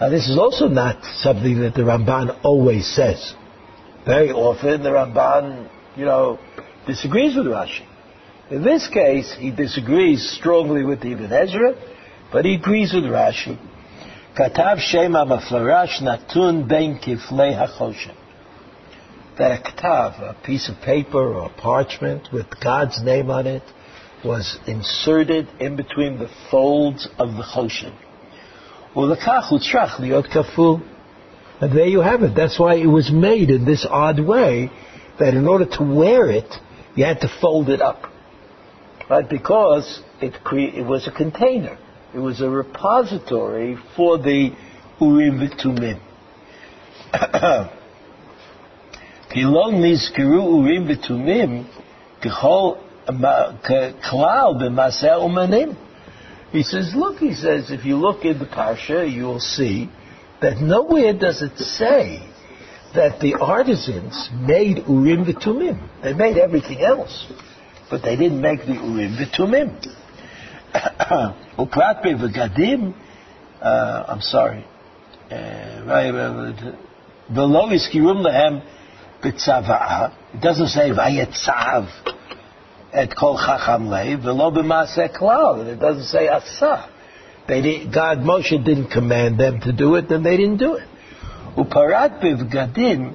Now this is also not something that the Ramban always says. Very often the Ramban, you know, disagrees with Rashi. In this case, he disagrees strongly with the Ibn Ezra, but he agrees with Rashi. Katav shema maflarash natun ben kiflei hachoshen. That a ktav, a piece of paper or parchment with God's name on it, was inserted in between the folds of the Choshen. Ulekach utrach liot kafu. And there you have it. That's why it was made in this odd way, that in order to wear it, you had to fold it up. Right? Because it, cre- it was a container. It was a repository for the Urim v'Tumim. Kilon nizkiru Urim v'Tumim k'chol klal b'maseh umanim. He says, look, he says, if you look in the parsha, you will see that nowhere does it say that the artisans made Urim v'Tumim. They made everything else. but they didn't make the Urim v'Tumim. Uklat be'v'gadim, uh, I'm sorry, v'lo iskirum lehem b'tzava'ah. It doesn't say v'yetzav et kol chacham lehi, v'lo b'maseh klal. It doesn't say asah. They did, God, Moshe didn't command them to do it, then they didn't do it. Uparat b'v'gadim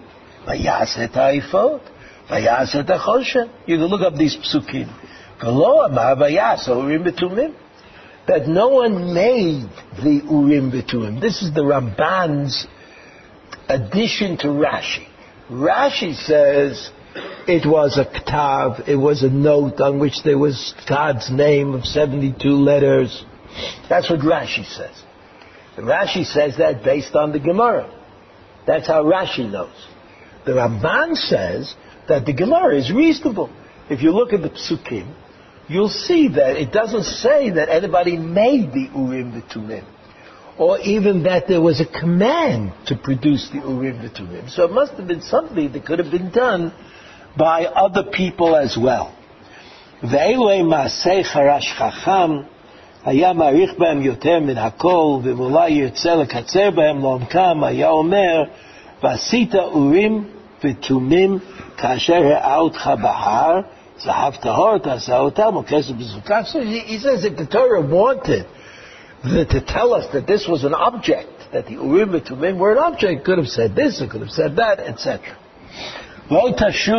v'yaset ha'ifod v'yaset ha'choshen. You can look up these psukim. That no one made the Urim v'Tumim. This is the Ramban's addition to Rashi. Rashi says it was a ktav, it was a note on which there was God's name of seventy-two letters. That's what Rashi says. And Rashi says that based on the Gemara. That's how Rashi knows. The Ramban says that the Gemara is reasonable. If you look at the psukim, you'll see that it doesn't say that anybody made the Urim v'Tumim, or even that there was a command to produce the Urim v'Tumim. So it must have been something that could have been done by other people as well. Ve'eloi ma'asei charash chacham haya ma'arich b'hem yoter min hakol ve'mulai yirtze lekatzer b'hem lomkam haya omer v'asita urim v'tumim kasher he'autcha b'har. So he says that the Torah wanted the, to tell us that this was an object, that the Urim v'Tumim were an object. It could have said this, it could have said that, et cetera. Here's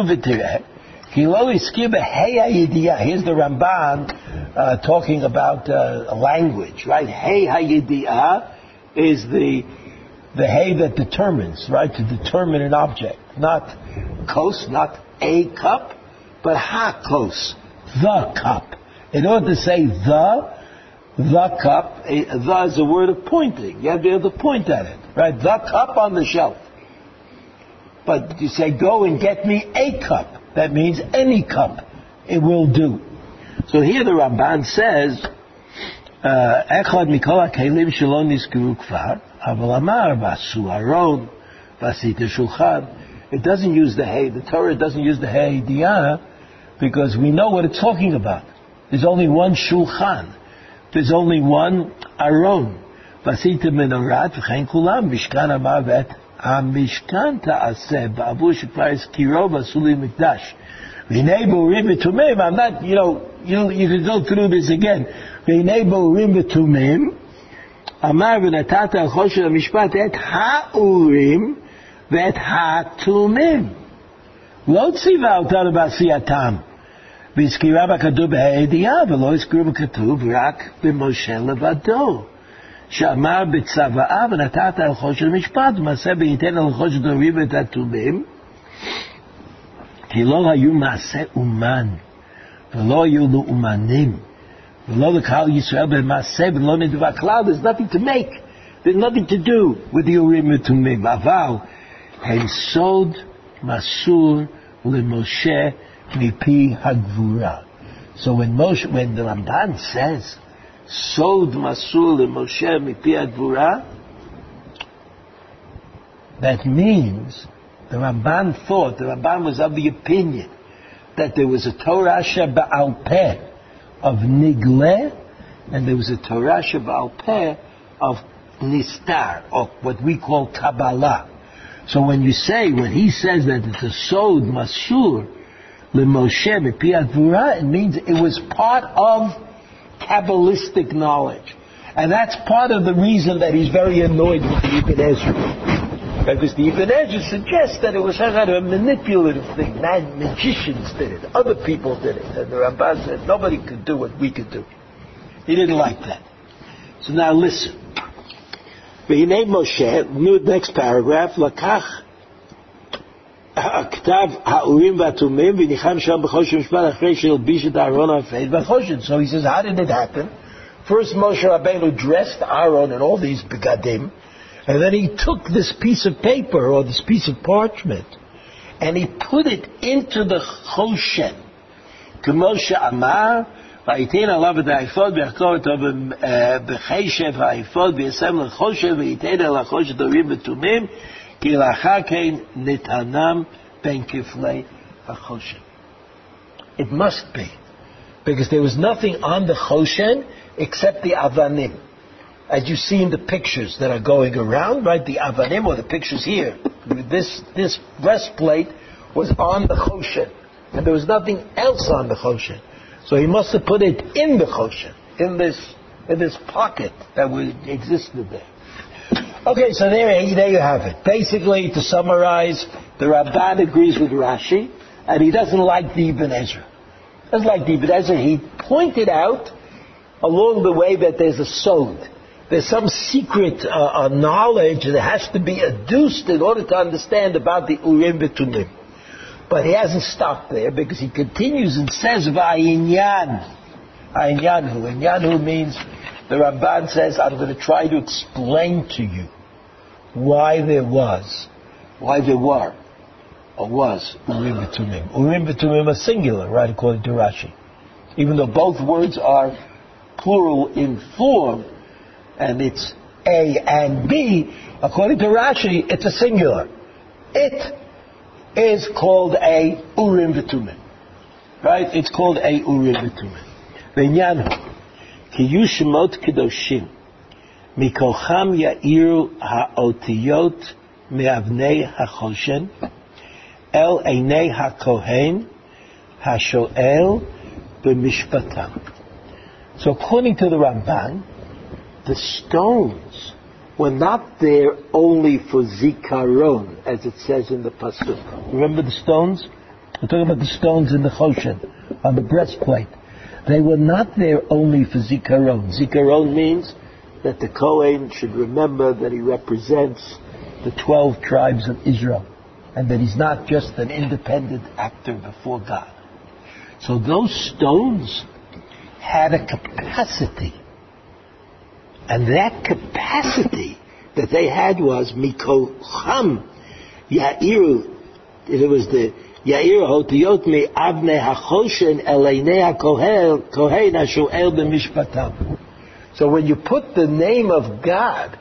the Ramban uh, talking about uh, language, right? Hey hayidiyah is the the hey that determines, right? To determine an object, not kos, not a cup. But ha-kos, the cup. In order to say the, the cup, the is a word of pointing. You have to be able to point at it, right? The cup on the shelf. But you say, go and get me a cup. That means any cup. It will do. So here the Ramban says, Echad mikol ha-kelim shelo nizkiru kvar, aval amar v'asu aron, v'asita shulchan. It doesn't use the hey. The Torah doesn't use the hey diana because we know what it's talking about. There's only one shulchan. There's only one aron. Vasita menorat v'chein kulam mishkan amavet amishkan ta'aseh ba'avu shekvaris kirov asuli mikdash v'nei bo'urim v'tumim. I'm not, you know, you you can go through this again. V'nei bo'urim v'tumim amar v'natata al-choshen amishpat et ha'urim Vet ha-tumim. Lo tziva otan b'asiyatam. V'izkira b'katuv b'ha'ediyah, v'lo izkira b'katuv rak b'Moshe levado. She'amar b'tzava'ah v'natata al-choshen mishpat, v'maseh b'yiten al-choshen dorim et ha-tumim. Ki lo hayu ma'aseh uman, v'lo hayu lu'umanim, v'lo l'kal Yisrael b'maseh v'lo nidvak klal. There's nothing to make. There's nothing to do with the Urim v'Tumim. Aval Hein sod masur le Moshe mipi hagvura. So when Moshe, when the Ramban says sod masur le Moshe mipi hagvura, that means the Ramban thought, the Ramban was of the opinion that there was a Torah she'ba'al peh of nigle, and there was a Torah she'ba'al peh of nistar, or what we call Kabbalah. So when you say, when he says that it's a sod masur le Moshe mipi hagvura, it means it was part of Kabbalistic knowledge. And that's part of the reason that he's very annoyed with the Ibn Ezra. Because the Ibn Ezra suggests that it was some kind of a manipulative thing. Man, magicians did it. Other people did it. And the Ramban said, nobody could do what we could do. He didn't like that. So now listen. V'hinei Moshe, new next paragraph, lakach ha'ktav ha'urim v'tumim v'nicham sham b'choshen mishpat achrei she'elbish et Aaron ha'afed v'choshen. So he says, how did it happen? First Moshe Rabbeinu dressed Aaron in all these begadim, and then he took this piece of paper or this piece of parchment and he put it into the choshen. K'mo she'amar ויתן עליו את האפוד ויחקור אותו בחשב האפוד וישם לחושב ויתן על החושד אורים ותומים כי לאחר כן נתנם בין כפלי החושב. It must be because there was nothing on the Choshen except the Avanim. As you see in the pictures that are going around, right? The Avanim, or the pictures here. This, this breastplate was on the Choshen. And there was nothing else on the Choshen. So he must have put it in the Choshen, in this, in this pocket that was, existed there. Okay, so there, there you have it. Basically, to summarize, the Ramban agrees with Rashi, and he doesn't like the Ibn Ezra. He doesn't like the Ibn Ezra. He pointed out along the way that there's a sod. There's some secret uh, uh, knowledge that has to be adduced in order to understand about the Urim v'Tumim. But he hasn't stopped there, because he continues and says, V'ainyan. Ainyanhu. Ainyanhu means, the Ramban says, I'm going to try to explain to you why there was, why there were, or was, Urim v'Tumim. Urim v'Tumim are singular, right, according to Rashi. Even though both words are plural in form, and it's A and B, according to Rashi, it's a singular. It is called a Urim v'Tumim. Right? It's called a Urim v'Tumim. V'inyanhu, ki yu shemot kedoshim, mikocham ya'iru ha'otiyot me'avnei ha'choshen, el einei ha'kohen, ha'shoel, b'mishpatam. So according to the Ramban, the stones were not there only for zikaron, as it says in the pasuk. Remember the stones? We're talking about the stones in the Choshen, on the breastplate. They were not there only for zikaron. Zikaron means that the Kohen should remember that he represents the twelve tribes of Israel, and that he's not just an independent actor before God. So those stones had a capacity. And that capacity that they had was mikocham ya'iru. It was the ya'iru hotiyot mi avnei ha'choshen eleinei ha'kohen ha'shoel b'mishpatam. So when you put the name of God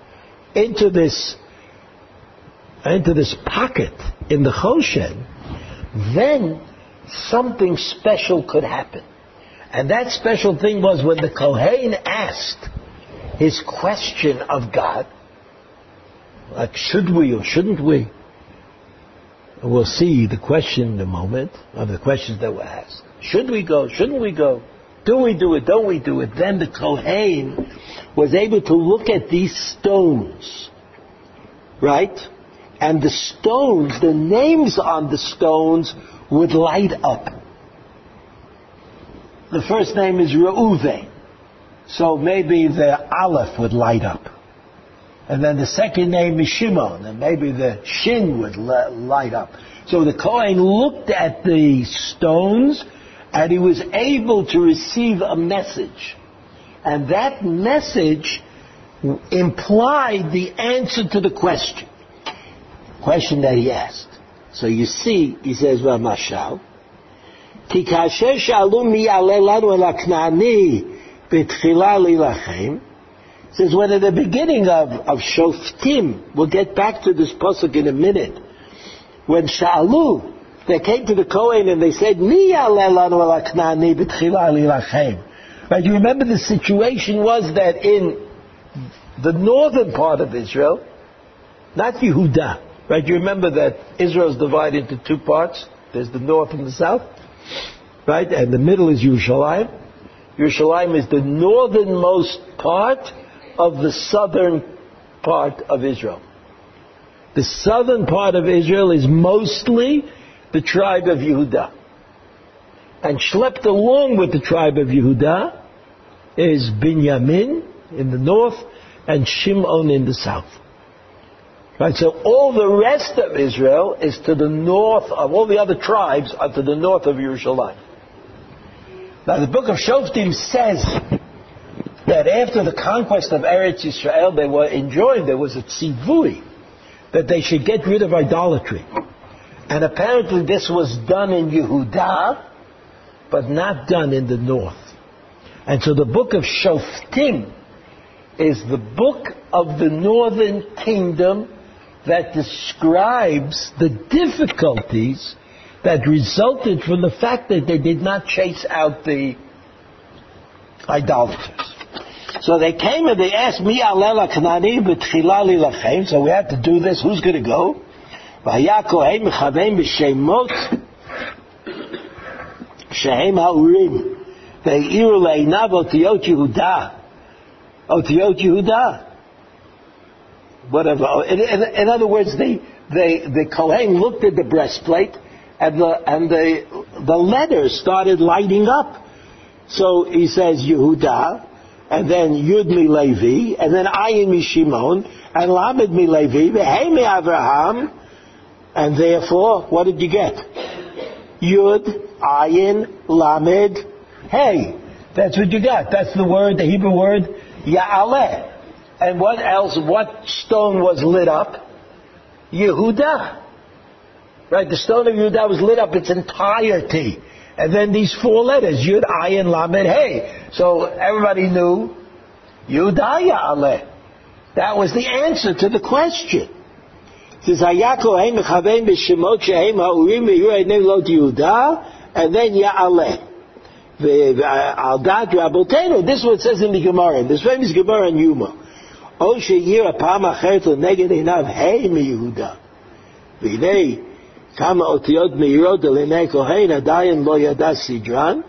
into this into this pocket in the Choshen, then something special could happen. And that special thing was when the Kohen asked his question of God, like, should we or shouldn't we? We'll see the question in a moment, of the questions that were asked. Should we go? Shouldn't we go? Do we do it? Don't we do it? Then the Kohen was able to look at these stones, right? And the stones, the names on the stones would light up. The first name is Reuven. So maybe the Aleph would light up. And then the second name is Shimon, and maybe the Shin would l- light up. So the Kohen looked at the stones, and he was able to receive a message. And that message implied the answer to the question. Question that he asked. So you see, he says, well, Mashal, Ki kasher shalu mi ya'aleh lanu el ha'kna'ani says, when at the beginning of, of Shoftim, we'll get back to this pasuk in a minute, when Sha'alu, they came to the Kohen and they said, Mi ya'aleh lanu el ha'kna'ani b'tchila lilachem. Right, you remember the situation was that in the northern part of Israel, not Yehuda, right, you remember that Israel is divided into two parts, there's the north and the south, right, and the middle is Yerushalayim. Yerushalayim is the northernmost part of the southern part of Israel. The southern part of Israel is mostly the tribe of Yehuda. And schlepped along with the tribe of Yehuda is Binyamin in the north and Shimon in the south. Right, so all the rest of Israel is to the north of, all the other tribes are to the north of Yerushalayim. Now the book of Shoftim says that after the conquest of Eretz Yisrael, they were enjoined, there was a tzivui, that they should get rid of idolatry. And apparently this was done in Yehuda, but not done in the north. And so the book of Shoftim is the book of the northern kingdom that describes the difficulties that resulted from the fact that they did not chase out the idolaters. So they came and they asked, Mi alel ha'kanani b'tchila lilachem. So we had to do this. Who's going to go? V'haya kohen mechavein b'shemot shehem ha'urim. Ve'iru le'inav otiyot Yehuda. Otiyot Yehuda. Whatever. In, in, in other words, the, the, the Kohen looked at the breastplate, and the and the the letters started lighting up. So he says Yehuda, and then Yud mi Levi, and then Ayin mi Shimon, and Lamed mi Levi, Vehei mi Avraham, and therefore, what did you get? Yud, Ayin, Lamed, Hey. That's what you got. That's the word, the Hebrew word Ya'aleh. And what else, what stone was lit up? Yehuda. Right, the stone of Yehuda was lit up its entirety. And then these four letters, Yud, Ayin, Lamed, Hey. So everybody knew, Yehuda Ya'aleh. That was the answer to the question. It says, and then Ya'aleh. This is what it says in the Gemara, this famous Gemara in Yuma. Or she'yira pam acheret l'neged einav hey miYehuda, v'hinei kama otiyot meirot l'nei kohen adayin lo yada sidran,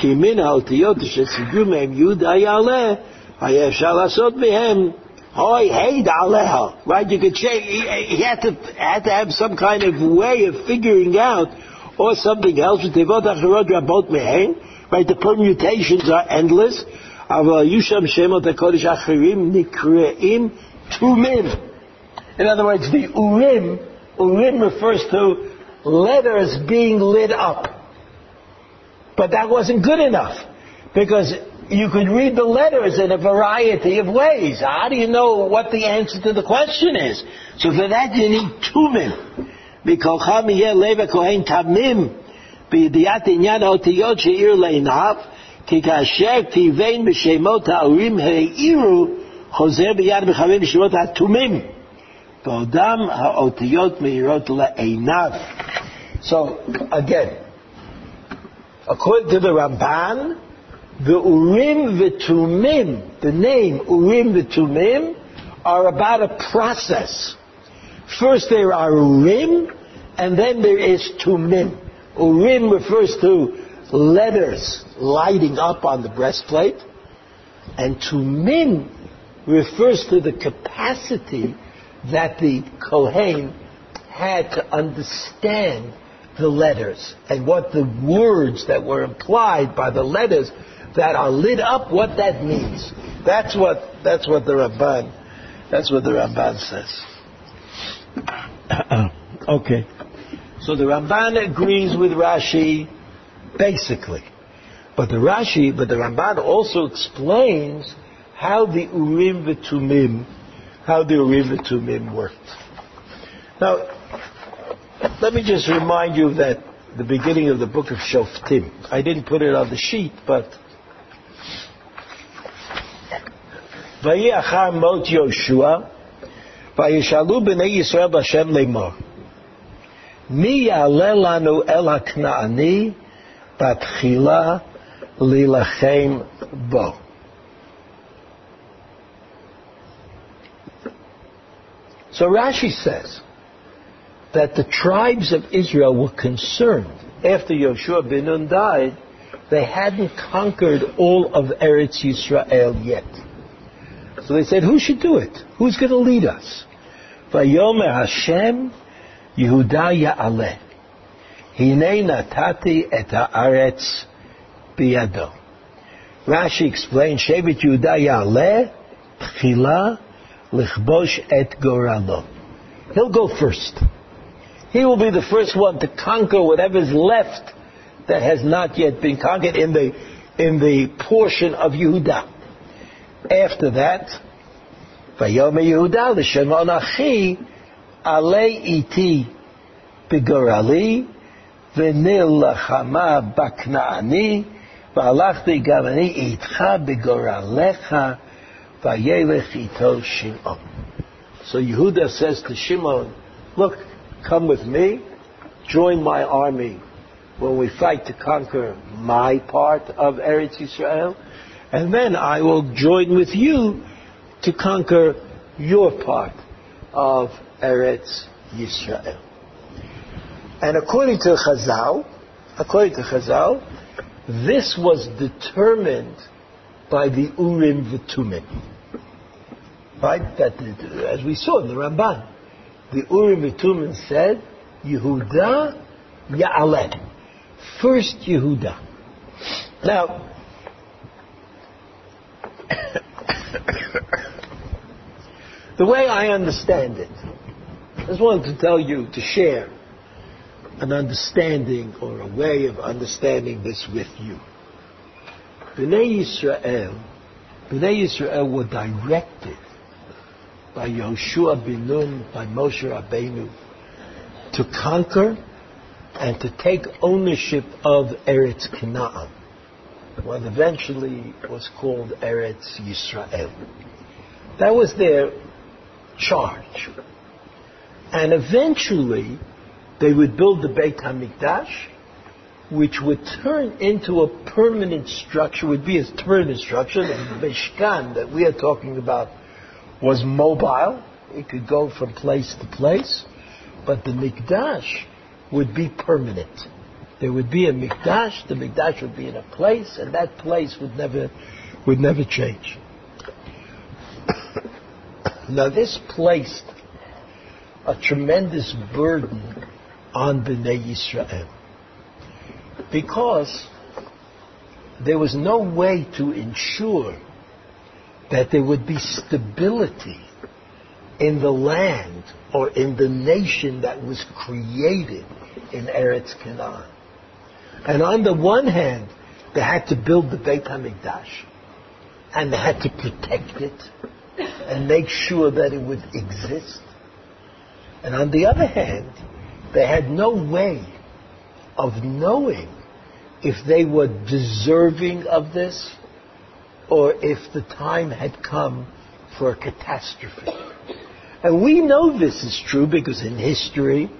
ki min haotiyot shesidru mehem Yehuda Ya'aleh hayefshar lasot mehem hoy heid aleha. Right, you could change. He, he had to had to have some kind of way of figuring out, or something else. Right, the permutations are endless. In other words, the Urim, Urim refers to letters being lit up. But that wasn't good enough, because you could read the letters in a variety of ways. How do you know what the answer to the question is? So for that you need Tumim. So again, according to the Ramban, the Urim v'Tumim, the name Urim v'Tumim, are about a process. First there are Urim, and then there is Tumim. Urim refers to letters lighting up on the breastplate, and Tumim refers to the capacity that the Kohen had to understand the letters, and what the words that were implied by the letters that are lit up, what that means. That's what, that's what the Ramban, that's what the Ramban says. Okay, so the Ramban agrees with Rashi basically, but the Rashi, but the Ramban also explains how the Urim v'Tumim, how the Urim v'Tumim worked. Now, let me just remind you that the beginning of the book of Shoftim, I didn't put it on the sheet, but Vayi achar mot Yoshua. Vayishalu b'nei Yisrael b'Hashem leimor. Mi ya'aleh lanu el ha'kna'ani b'tchila lilachem bo. So Rashi says that the tribes of Israel were concerned. After Yoshua ben Nun died, they hadn't conquered all of Eretz Yisrael yet. So they said, who should do it? Who's going to lead us? Vayomer Hashem Yehuda Ya'aleh Hinei natati et ha'aretz biyado. Rashi explained, Shevet Yehuda Ya'aleh Tchila Lichbosh et Goralo. He'll go first. He will be the first one to conquer whatever's left that has not yet been conquered in the in the portion of Yehuda. After that, Vayomer Yehuda l'Shimon achi alei iti b'gorali v'nilachama b'kna'ani v'alachti gam ani itcha b'goralecha v'yelech ito Shimon. So Yehuda says to Shimon, look, come with me, join my army when we fight to conquer my part of Eretz Yisrael. and then I will join with you to conquer your part of Eretz Yisrael. And according to Chazal, according to Chazal, this was determined by the Urim v'Tumim. Right? That, as we saw in the Ramban, the Urim v'Tumim said, Yehuda Ya'aleh. First Yehuda. Now, the way I understand it, I just wanted to tell you, to share an understanding or a way of understanding this with you. B'nai Yisrael, B'nai Yisrael were directed by Yehoshua ben Nun, by Moshe Rabbeinu, to conquer and to take ownership of Eretz Canaan, what eventually was called Eretz Yisrael. That was their charge. And eventually, they would build the Beit Hamikdash, which would turn into a permanent structure, would be a permanent structure. And the Mishkan that we are talking about was mobile. It could go from place to place. But the Mikdash would be permanent. There would be a Mikdash, the Mikdash would be in a place, and that place would never, would never change. Now this placed a tremendous burden on B'nai Yisrael, because there was no way to ensure that there would be stability in the land or in the nation that was created in Eretz Canaan. And on the one hand, they had to build the Beit HaMikdash, and they had to protect it and make sure that it would exist. And on the other hand, they had no way of knowing if they were deserving of this or if the time had come for a catastrophe. And we know this is true because in history,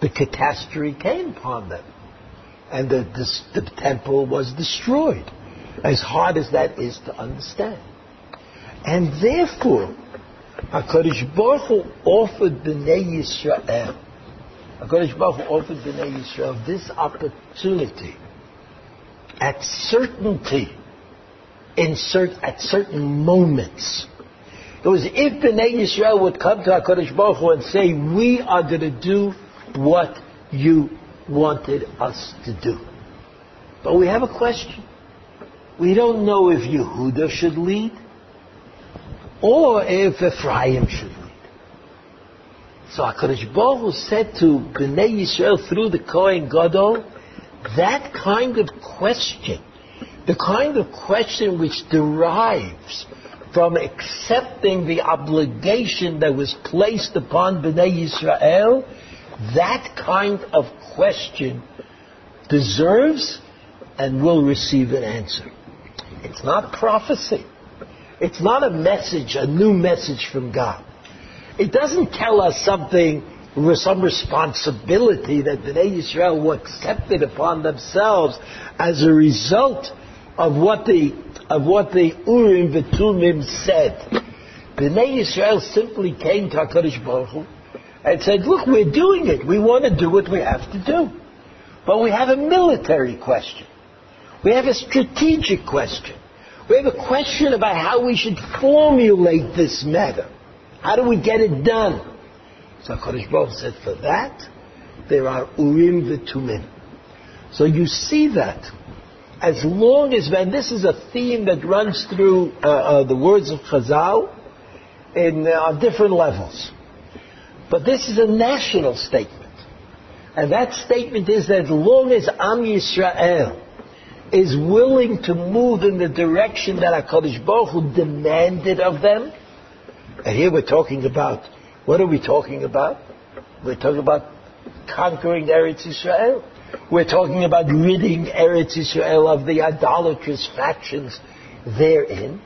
the catastrophe came upon them. And the, the, the temple was destroyed, as hard as that is to understand. And therefore, HaKadosh Baruch Hu offered B'nai Yisrael, HaKadosh Baruch Hu offered B'nai Yisrael this opportunity at certainty, in cert, at certain moments. It was if B'nai Yisrael would come to HaKadosh Baruch Hu and say, we are going to do what you wanted us to do. But we have a question. We don't know if Yehuda should lead or if Ephraim should lead. So HaKadosh Baruch Hu said to B'nai Yisrael through the Kohen Gadol, that kind of question, the kind of question which derives from accepting the obligation that was placed upon B'nai Yisrael, that kind of question deserves and will receive an answer. It's not prophecy. It's not a message, a new message from God. It doesn't tell us something, some responsibility that B'nai Yisrael were accepted upon themselves as a result of what the, of what the Urim v'Tumim said. B'nai Yisrael simply came to HaKadosh Baruch Hu and said, look, we're doing it. We want to do what we have to do. But we have a military question. We have a strategic question. We have a question about how we should formulate this matter. How do we get it done? So HaKadosh Baruch Hu said, for that, there are Urim v'Tumim. So you see that as long as, and this is a theme that runs through uh, uh, the words of Chazal in, uh, on different levels. But this is a national statement. And that statement is that as long as Am Yisrael is willing to move in the direction that HaKadosh Baruch Hu demanded of them, and here we're talking about, what are we talking about? We're talking about conquering Eretz Yisrael. We're talking about ridding Eretz Yisrael of the idolatrous factions therein.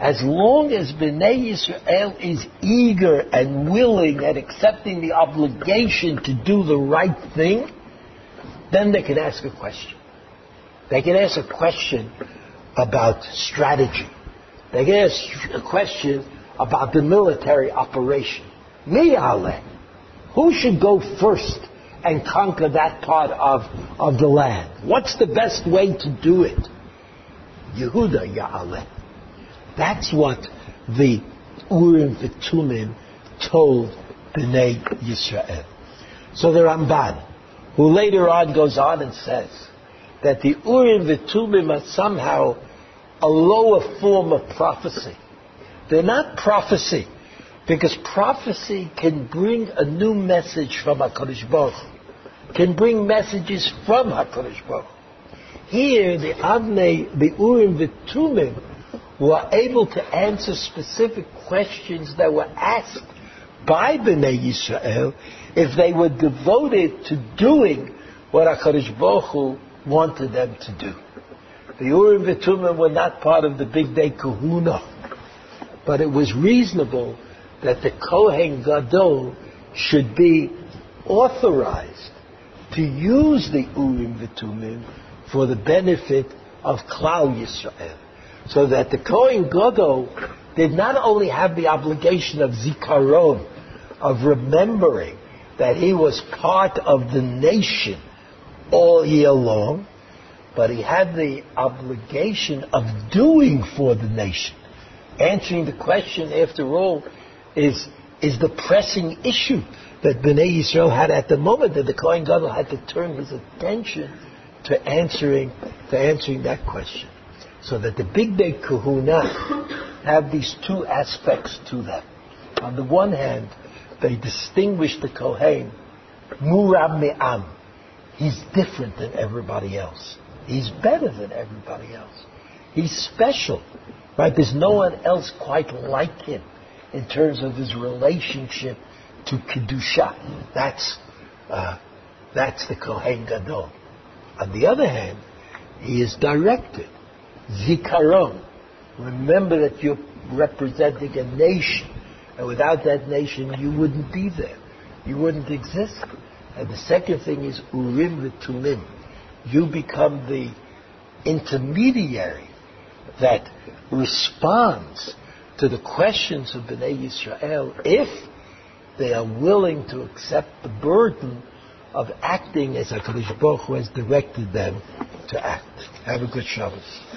As long as B'nai Yisrael is eager and willing and accepting the obligation to do the right thing, then they can ask a question. They can ask a question about strategy. They asked a question about the military operation. Mi ale, who should go first and conquer that part of, of the land? What's the best way to do it? Yehuda Ya'aleh. That's what the Urim v'Tumim told B'nai Yisrael. So the Ramban, who later on goes on and says that the Urim v'Tumim are somehow a lower form of prophecy. They're not prophecy, because prophecy can bring a new message from HaKadosh Baruch Hu, can bring messages from HaKadosh Baruch Hu. Here, the Avnei, the Urim v'Tumim, were able to answer specific questions that were asked by B'nai Yisrael if they were devoted to doing what HaKadosh Baruch Hu wanted them to do. The Urim v'Tumim were not part of the Bigdei Kehunah, but it was reasonable that the Kohen Gadol should be authorized to use the Urim v'Tumim for the benefit of Klal Yisrael. So that the Kohen Gadol did not only have the obligation of Zikaron, of remembering that he was part of the nation all year long, but he had the obligation of doing for the nation. Answering the question, after all, is, is the pressing issue that B'nai Yisrael had at the moment, that the Kohen Gadol had to turn his attention to answering to answering that question. So that the Bigdei Kehunah have these two aspects to them. On the one hand, they distinguish the Kohen Murab Me'am. He's different than everybody else. He's better than everybody else. He's special. Right? There's no one else quite like him in terms of his relationship to Kedusha. That's uh, that's the Kohen Gadol. On the other hand, he is directed. Zikaron. Remember that you're representing a nation. And without that nation, you wouldn't be there. You wouldn't exist. And the second thing is Urim v'Tumim. You become the intermediary that responds to the questions of B'nai Yisrael if they are willing to accept the burden of acting as HaKadosh Baruch Hu has directed them to act. Have a good Shabbos.